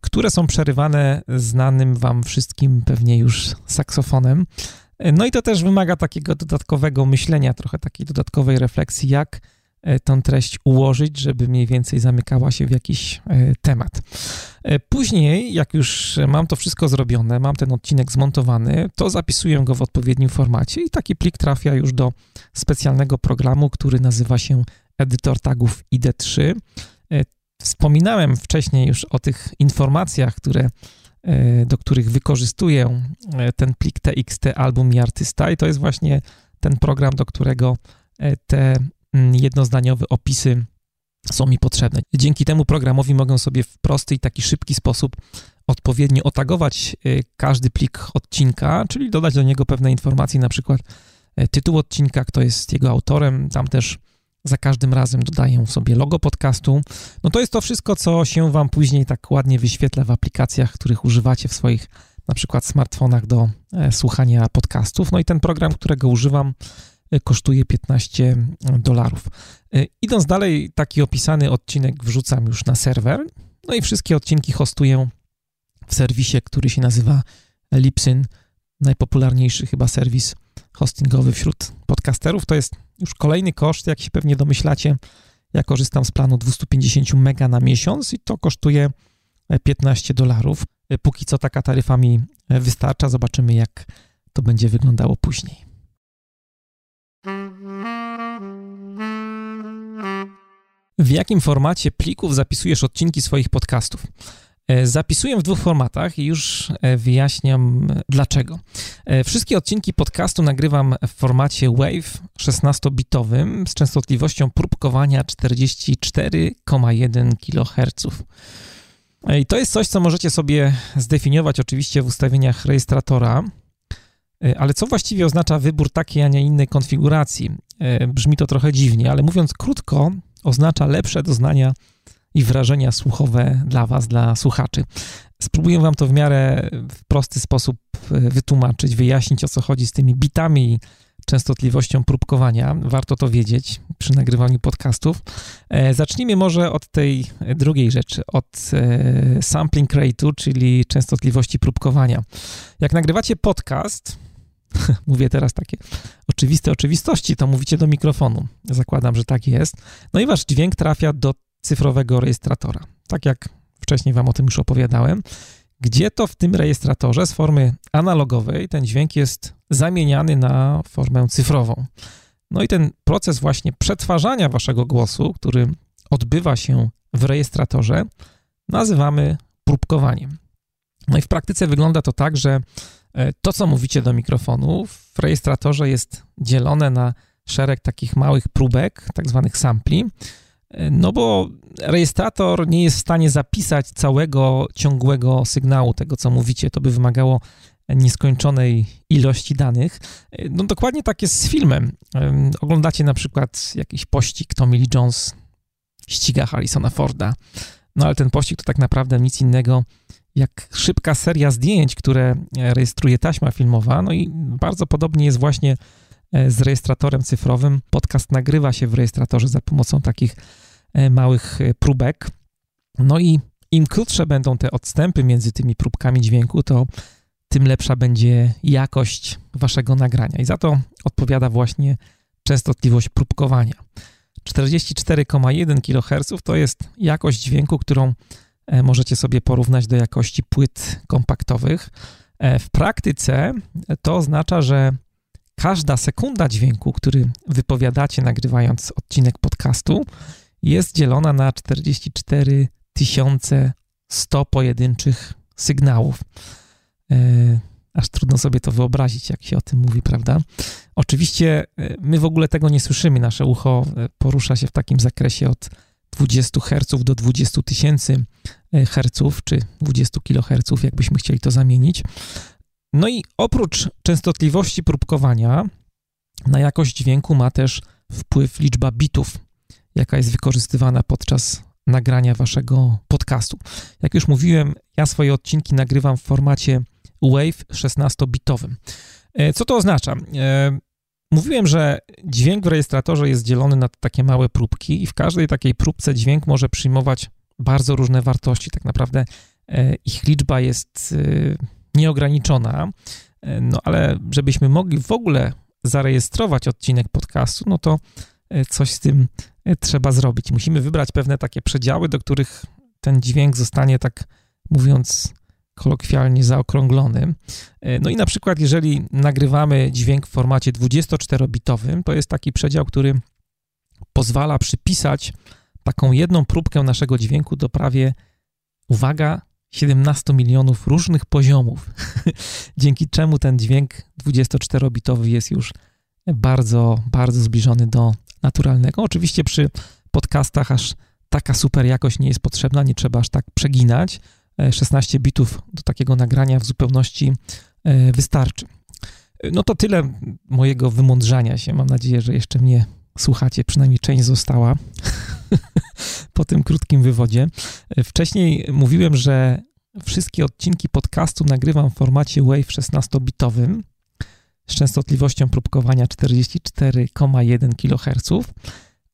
które są przerywane znanym wam wszystkim pewnie już saksofonem. No i to też wymaga takiego dodatkowego myślenia, trochę takiej dodatkowej refleksji, jak tę treść ułożyć, żeby mniej więcej zamykała się w jakiś temat. Później, jak już mam to wszystko zrobione, mam ten odcinek zmontowany, to zapisuję go w odpowiednim formacie i taki plik trafia już do specjalnego programu, który nazywa się edytor tagów ID3. Wspominałem wcześniej już o tych informacjach, do których wykorzystuję ten plik TXT, album i artysta i to jest właśnie ten program, do którego te jednozdaniowe opisy są mi potrzebne. Dzięki temu programowi mogę sobie w prosty i taki szybki sposób odpowiednio otagować każdy plik odcinka, czyli dodać do niego pewne informacje, na przykład tytuł odcinka, kto jest jego autorem, tam też za każdym razem dodaję sobie logo podcastu. No to jest to wszystko, co się wam później tak ładnie wyświetla w aplikacjach, których używacie w swoich na przykład smartfonach do słuchania podcastów. No i ten program, którego używam, kosztuje $15. Idąc dalej, taki opisany odcinek wrzucam już na serwer, no i wszystkie odcinki hostuję w serwisie, który się nazywa Libsyn, najpopularniejszy chyba serwis hostingowy wśród podcasterów. To jest już kolejny koszt, jak się pewnie domyślacie. Ja korzystam z planu 250 mega na miesiąc i to kosztuje $15. Póki co taka taryfa mi wystarcza, zobaczymy jak to będzie wyglądało później. W jakim formacie plików zapisujesz odcinki swoich podcastów? Zapisuję w dwóch formatach i już wyjaśniam dlaczego. Wszystkie odcinki podcastu nagrywam w formacie WAV 16-bitowym z częstotliwością próbkowania 44,1 kHz. I to jest coś, co możecie sobie zdefiniować oczywiście w ustawieniach rejestratora, ale co właściwie oznacza wybór takiej, a nie innej konfiguracji? Brzmi to trochę dziwnie, ale mówiąc krótko, oznacza lepsze doznania i wrażenia słuchowe dla was, dla słuchaczy. Spróbuję wam to w miarę w prosty sposób wytłumaczyć, wyjaśnić, o co chodzi z tymi bitami i częstotliwością próbkowania. Warto to wiedzieć przy nagrywaniu podcastów. Zacznijmy może od tej drugiej rzeczy, od sampling rate'u, czyli częstotliwości próbkowania. Jak nagrywacie podcast, mówię teraz takie oczywiste oczywistości, to mówicie do mikrofonu. Zakładam, że tak jest. No i wasz dźwięk trafia do cyfrowego rejestratora. Tak jak wcześniej wam o tym już opowiadałem. Gdzie to w tym rejestratorze z formy analogowej ten dźwięk jest zamieniany na formę cyfrową. No i ten proces właśnie przetwarzania waszego głosu, który odbywa się w rejestratorze, nazywamy próbkowaniem. No i w praktyce wygląda to tak, że to, co mówicie do mikrofonu, w rejestratorze jest dzielone na szereg takich małych próbek, tak zwanych sampli, no bo rejestrator nie jest w stanie zapisać całego ciągłego sygnału tego, co mówicie. To by wymagało nieskończonej ilości danych. No dokładnie tak jest z filmem. Oglądacie na przykład jakiś pościg, Tommy Lee Jones ściga Harrisona Forda. No ale ten pościg to tak naprawdę nic innego jak szybka seria zdjęć, które rejestruje taśma filmowa. No i bardzo podobnie jest właśnie z rejestratorem cyfrowym. Podcast nagrywa się w rejestratorze za pomocą takich małych próbek. No i im krótsze będą te odstępy między tymi próbkami dźwięku, to tym lepsza będzie jakość waszego nagrania. I za to odpowiada właśnie częstotliwość próbkowania. 44,1 kHz to jest jakość dźwięku, którą możecie sobie porównać do jakości płyt kompaktowych. W praktyce to oznacza, że każda sekunda dźwięku, który wypowiadacie nagrywając odcinek podcastu, jest dzielona na 44 100 pojedynczych sygnałów. Aż trudno sobie to wyobrazić, jak się o tym mówi, prawda? Oczywiście my w ogóle tego nie słyszymy. Nasze ucho porusza się w takim zakresie od 20 Hz do 20 tysięcy Hz, czy 20 kHz, jakbyśmy chcieli to zamienić. No i oprócz częstotliwości próbkowania na jakość dźwięku ma też wpływ liczba bitów, jaka jest wykorzystywana podczas nagrania waszego podcastu. Jak już mówiłem, ja swoje odcinki nagrywam w formacie WAV 16-bitowym. Co to oznacza? Mówiłem, że dźwięk w rejestratorze jest dzielony na takie małe próbki i w każdej takiej próbce dźwięk może przyjmować bardzo różne wartości. Tak naprawdę ich liczba jest nieograniczona, no ale żebyśmy mogli w ogóle zarejestrować odcinek podcastu, no to coś z tym trzeba zrobić. Musimy wybrać pewne takie przedziały, do których ten dźwięk zostanie, tak mówiąc kolokwialnie, zaokrąglony. No i na przykład, jeżeli nagrywamy dźwięk w formacie 24-bitowym, to jest taki przedział, który pozwala przypisać taką jedną próbkę naszego dźwięku do prawie, uwaga, 17 milionów różnych poziomów, dzięki czemu ten dźwięk 24-bitowy jest już bardzo, bardzo zbliżony do naturalnego. Oczywiście przy podcastach aż taka super jakość nie jest potrzebna, nie trzeba aż tak przeginać. 16 bitów do takiego nagrania w zupełności wystarczy. No to tyle mojego wymądrzania się. Mam nadzieję, że jeszcze mnie słuchacie, przynajmniej część została po tym krótkim wywodzie. Wcześniej mówiłem, że wszystkie odcinki podcastu nagrywam w formacie WAV 16-bitowym z częstotliwością próbkowania 44,1 kHz,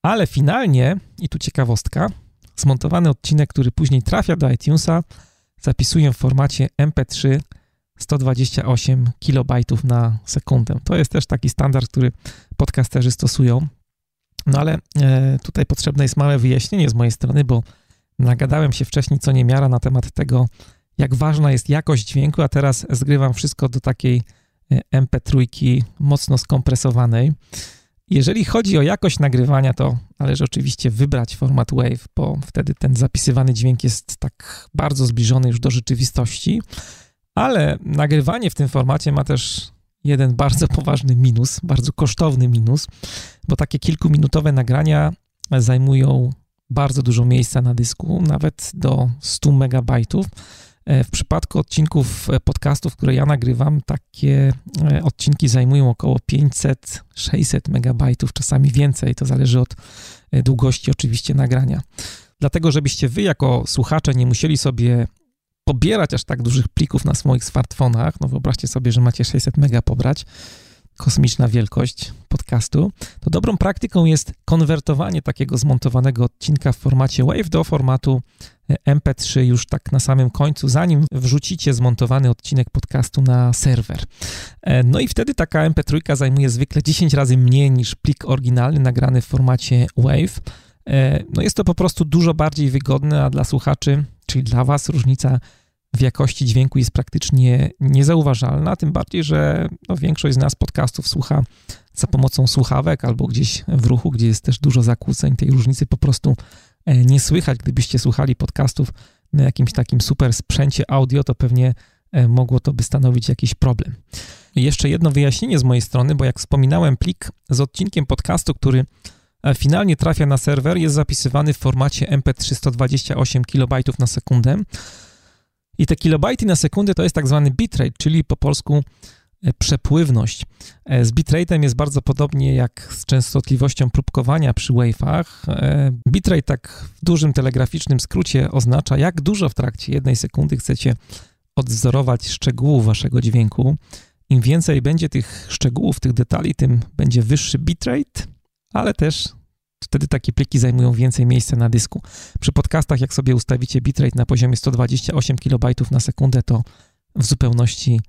ale finalnie, i tu ciekawostka, zmontowany odcinek, który później trafia do iTunesa, zapisuję w formacie MP3 128 KB na sekundę. To jest też taki standard, który podcasterzy stosują. No ale tutaj potrzebne jest małe wyjaśnienie z mojej strony, bo nagadałem się wcześniej co niemiara na temat tego, jak ważna jest jakość dźwięku, a teraz zgrywam wszystko do takiej MP3 mocno skompresowanej. Jeżeli chodzi o jakość nagrywania, to należy oczywiście wybrać format WAV, bo wtedy ten zapisywany dźwięk jest tak bardzo zbliżony już do rzeczywistości, ale nagrywanie w tym formacie ma też jeden bardzo poważny minus, bardzo kosztowny minus, bo takie kilkuminutowe nagrania zajmują bardzo dużo miejsca na dysku, nawet do 100 megabajtów. W przypadku odcinków podcastów, które ja nagrywam, takie odcinki zajmują około 500-600 megabajtów, czasami więcej, to zależy od długości oczywiście nagrania. Dlatego, żebyście wy jako słuchacze nie musieli sobie pobierać aż tak dużych plików na swoich smartfonach, no wyobraźcie sobie, że macie 600 mega pobrać, kosmiczna wielkość podcastu, to dobrą praktyką jest konwertowanie takiego zmontowanego odcinka w formacie WAV do formatu MP3 już tak na samym końcu, zanim wrzucicie zmontowany odcinek podcastu na serwer. No i wtedy taka MP3 zajmuje zwykle 10 razy mniej niż plik oryginalny nagrany w formacie WAV. No jest to po prostu dużo bardziej wygodne, a dla słuchaczy, czyli dla was, różnica w jakości dźwięku jest praktycznie niezauważalna, tym bardziej, że no, większość z nas podcastów słucha za pomocą słuchawek albo gdzieś w ruchu, gdzie jest też dużo zakłóceń. Tej różnicy po prostu nie słychać. Gdybyście słuchali podcastów na jakimś takim super sprzęcie audio, to pewnie mogło to by stanowić jakiś problem. Jeszcze jedno wyjaśnienie z mojej strony, bo jak wspominałem, plik z odcinkiem podcastu, który finalnie trafia na serwer, jest zapisywany w formacie MP3 128 KB na sekundę. I te kilobajty na sekundę to jest tak zwany bitrate, czyli po polsku przepływność. Z bitrate'em jest bardzo podobnie jak z częstotliwością próbkowania przy wave'ach. Bitrate tak w dużym telegraficznym skrócie oznacza, jak dużo w trakcie jednej sekundy chcecie odwzorować szczegółów waszego dźwięku. Im więcej będzie tych szczegółów, tych detali, tym będzie wyższy bitrate, ale też wtedy takie pliki zajmują więcej miejsca na dysku. Przy podcastach, jak sobie ustawicie bitrate na poziomie 128 KB na sekundę, to w zupełności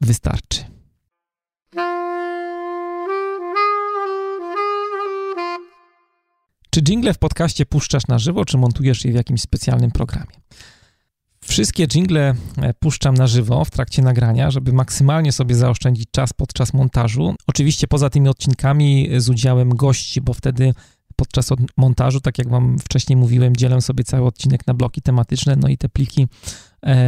wystarczy. Czy dżingle w podcaście puszczasz na żywo, czy montujesz je w jakimś specjalnym programie? Wszystkie dżingle puszczam na żywo w trakcie nagrania, żeby maksymalnie sobie zaoszczędzić czas podczas montażu. Oczywiście poza tymi odcinkami z udziałem gości, bo wtedy podczas montażu, tak jak wam wcześniej mówiłem, dzielę sobie cały odcinek na bloki tematyczne, no i te pliki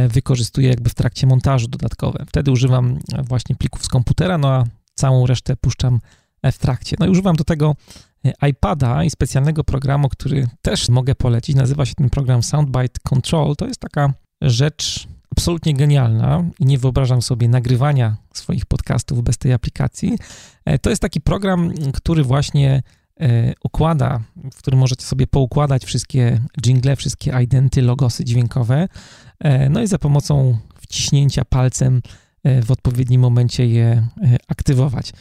wykorzystuję jakby w trakcie montażu dodatkowe. Wtedy używam właśnie plików z komputera, no a całą resztę puszczam w trakcie. No i używam do tego iPada i specjalnego programu, który też mogę polecić. Nazywa się ten program Soundbite Control. To jest taka rzecz absolutnie genialna i nie wyobrażam sobie nagrywania swoich podcastów bez tej aplikacji. To jest taki program, który właśnie układa, w którym możecie sobie poukładać wszystkie dżingle, wszystkie identy, logosy dźwiękowe, no i za pomocą wciśnięcia palcem w odpowiednim momencie je aktywować.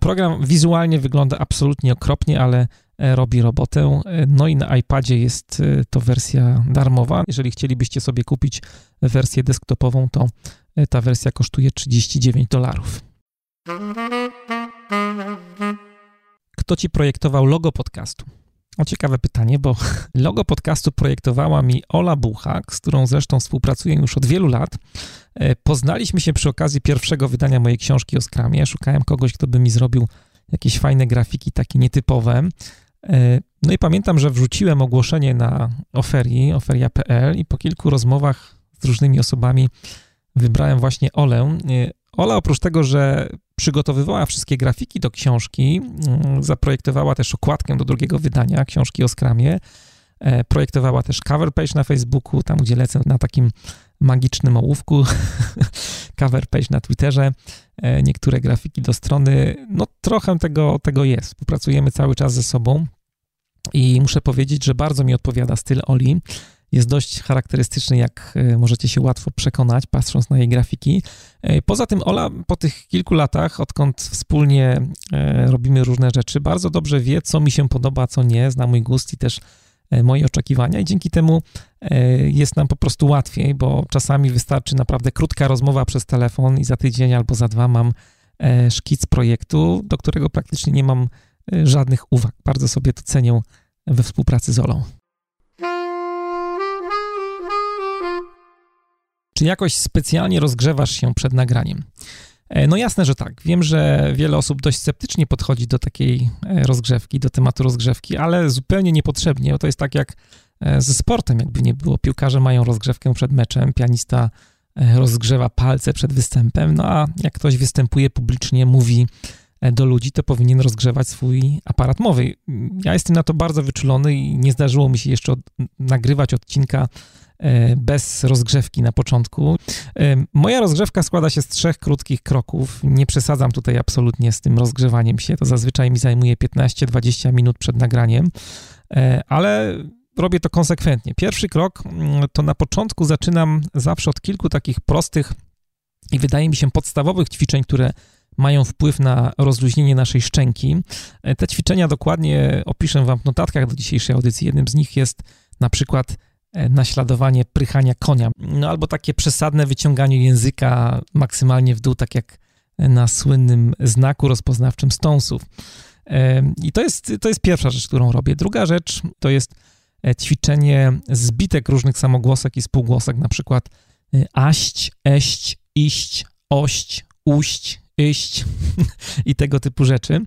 Program wizualnie wygląda absolutnie okropnie, ale robi robotę. No i na iPadzie jest to wersja darmowa. Jeżeli chcielibyście sobie kupić wersję desktopową, to ta wersja kosztuje $39. Kto ci projektował logo podcastu? O, ciekawe pytanie, bo logo podcastu projektowała mi Ola Buchak, z którą zresztą współpracuję już od wielu lat. Poznaliśmy się przy okazji pierwszego wydania mojej książki o skramie. Szukałem kogoś, kto by mi zrobił jakieś fajne grafiki, takie nietypowe. No i pamiętam, że wrzuciłem ogłoszenie na oferia.pl i po kilku rozmowach z różnymi osobami wybrałem właśnie Olę. Ola, oprócz tego, że przygotowywała wszystkie grafiki do książki, zaprojektowała też okładkę do drugiego wydania książki o skramie, projektowała też cover page na Facebooku, tam gdzie lecę na takim magicznym ołówku, cover page na Twitterze, niektóre grafiki do strony, no trochę tego jest. Współpracujemy cały czas ze sobą i muszę powiedzieć, że bardzo mi odpowiada styl Oli. Jest dość charakterystyczny, jak możecie się łatwo przekonać, patrząc na jej grafiki. Poza tym Ola po tych kilku latach, odkąd wspólnie robimy różne rzeczy, bardzo dobrze wie, co mi się podoba, co nie, zna mój gust i też moje oczekiwania i dzięki temu jest nam po prostu łatwiej, bo czasami wystarczy naprawdę krótka rozmowa przez telefon i za tydzień albo za dwa mam szkic projektu, do którego praktycznie nie mam żadnych uwag. Bardzo sobie to cenię we współpracy z Olą. Czy jakoś specjalnie rozgrzewasz się przed nagraniem? No jasne, że tak. Wiem, że wiele osób dość sceptycznie podchodzi do takiej rozgrzewki, do tematu rozgrzewki, ale zupełnie niepotrzebnie, bo to jest tak jak ze sportem, jakby nie było. Piłkarze mają rozgrzewkę przed meczem, pianista rozgrzewa palce przed występem, no a jak ktoś występuje publicznie, mówi do ludzi, to powinien rozgrzewać swój aparat mowy. Ja jestem na to bardzo wyczulony i nie zdarzyło mi się jeszcze nagrywać odcinka bez rozgrzewki na początku. Moja rozgrzewka składa się z 3 krótkich kroków. Nie przesadzam tutaj absolutnie z tym rozgrzewaniem się. To zazwyczaj mi zajmuje 15-20 minut przed nagraniem, ale robię to konsekwentnie. Pierwszy krok to na początku zaczynam zawsze od kilku takich prostych i wydaje mi się podstawowych ćwiczeń, które mają wpływ na rozluźnienie naszej szczęki. Te ćwiczenia dokładnie opiszę wam w notatkach do dzisiejszej audycji. Jednym z nich jest na przykład naśladowanie prychania konia, no albo takie przesadne wyciąganie języka maksymalnie w dół, tak jak na słynnym znaku rozpoznawczym Stonesów. I to jest pierwsza rzecz, którą robię. Druga rzecz to jest ćwiczenie zbitek różnych samogłosek i spółgłosek, na przykład aść, eść, iść, ość, uść, iść i tego typu rzeczy.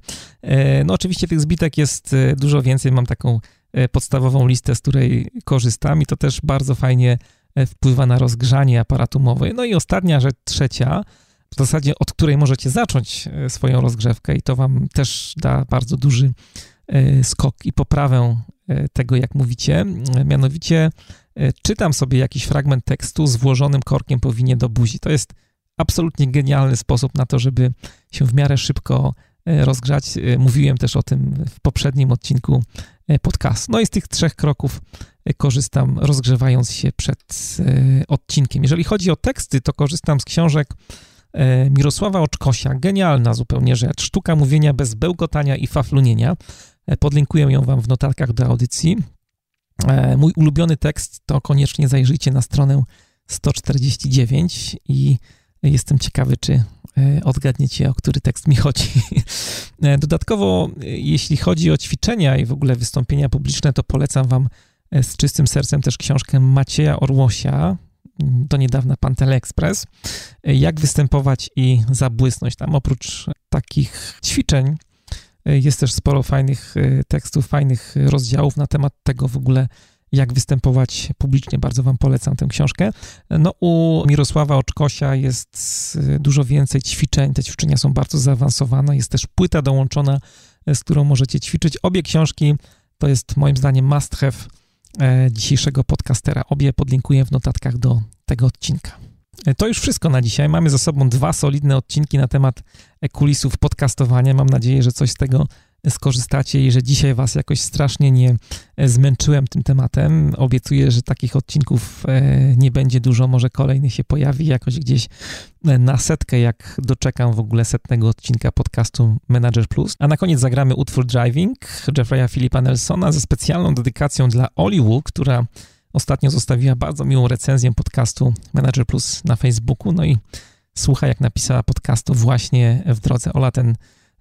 No oczywiście tych zbitek jest dużo więcej, mam taką podstawową listę, z której korzystam i to też bardzo fajnie wpływa na rozgrzanie aparatu mowy. No i ostatnia rzecz, trzecia, w zasadzie od której możecie zacząć swoją rozgrzewkę i to wam też da bardzo duży skok i poprawę tego, jak mówicie. Mianowicie czytam sobie jakiś fragment tekstu z włożonym korkiem po winie do buzi. To jest absolutnie genialny sposób na to, żeby się w miarę szybko rozgrzać. Mówiłem też o tym w poprzednim odcinku podcastu. No i z tych trzech kroków korzystam, rozgrzewając się przed odcinkiem. Jeżeli chodzi o teksty, to korzystam z książek Mirosława Oczkosia. Genialna zupełnie rzecz. Sztuka mówienia bez bełkotania i faflunienia. Podlinkuję ją wam w notatkach do audycji. Mój ulubiony tekst to koniecznie zajrzyjcie na stronę 149 i jestem ciekawy, czy odgadniecie, o który tekst mi chodzi. Dodatkowo, jeśli chodzi o ćwiczenia i w ogóle wystąpienia publiczne, to polecam wam z czystym sercem też książkę Macieja Orłosia, do niedawna Pantel Express, Jak występować i zabłysnąć. Tam oprócz takich ćwiczeń jest też sporo fajnych tekstów, fajnych rozdziałów na temat tego w ogóle, jak występować publicznie. Bardzo wam polecam tę książkę. No u Mirosława Oczkosia jest dużo więcej ćwiczeń. Te ćwiczenia są bardzo zaawansowane. Jest też płyta dołączona, z którą możecie ćwiczyć. Obie książki to jest moim zdaniem must have dzisiejszego podcastera. Obie podlinkuję w notatkach do tego odcinka. To już wszystko na dzisiaj. Mamy za sobą dwa solidne odcinki na temat kulisów podcastowania. Mam nadzieję, że coś z tego skorzystacie i że dzisiaj was jakoś strasznie nie zmęczyłem tym tematem. Obiecuję, że takich odcinków nie będzie dużo, może kolejny się pojawi jakoś gdzieś na setkę, jak doczekam w ogóle setnego odcinka podcastu Manager Plus. A na koniec zagramy utwór Driving Jeffreya Philippa Nelsona ze specjalną dedykacją dla Oli Wu, która ostatnio zostawiła bardzo miłą recenzję podcastu Manager Plus na Facebooku. No i słucha, jak napisała podcastu właśnie w drodze. Ola, ten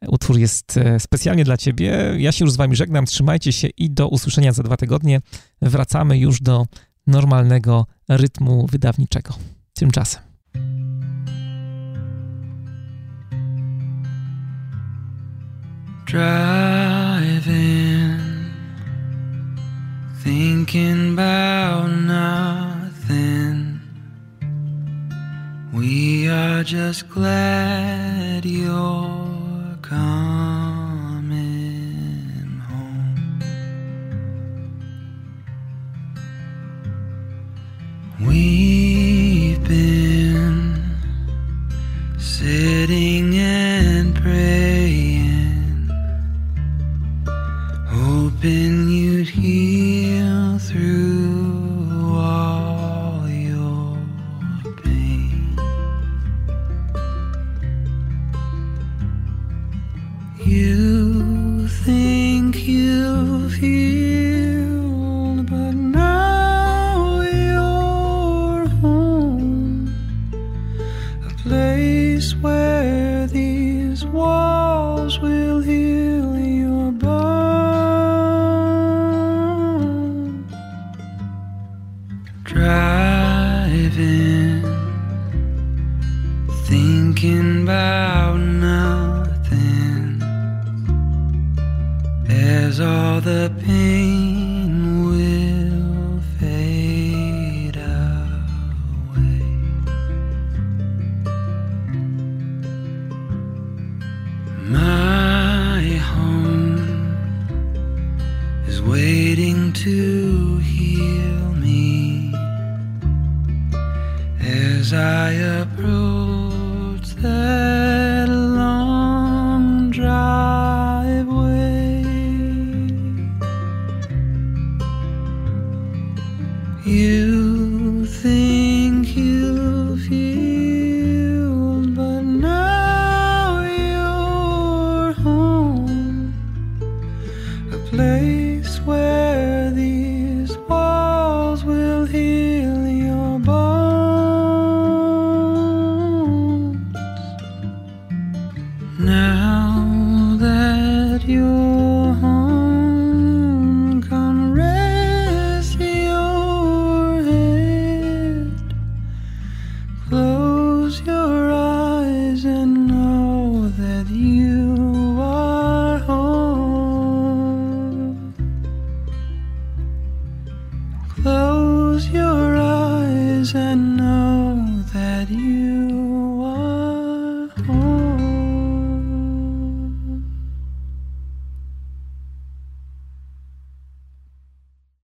utwór jest specjalnie dla ciebie. Ja się już z wami żegnam, trzymajcie się i do usłyszenia za 2 tygodnie. Wracamy już do normalnego rytmu wydawniczego. Tymczasem. Driving, thinking about nothing. We are just glad you're coming home. We've been sitting and praying, hoping you'd heal through all your pain. You think you've healed, but now you're home, a place where these walls will heal your bones. Driving, thinking about now. As all the pain will fade away, my home is waiting to heal me as I approach that long driveway. You think you've healed, but now Close your eyes and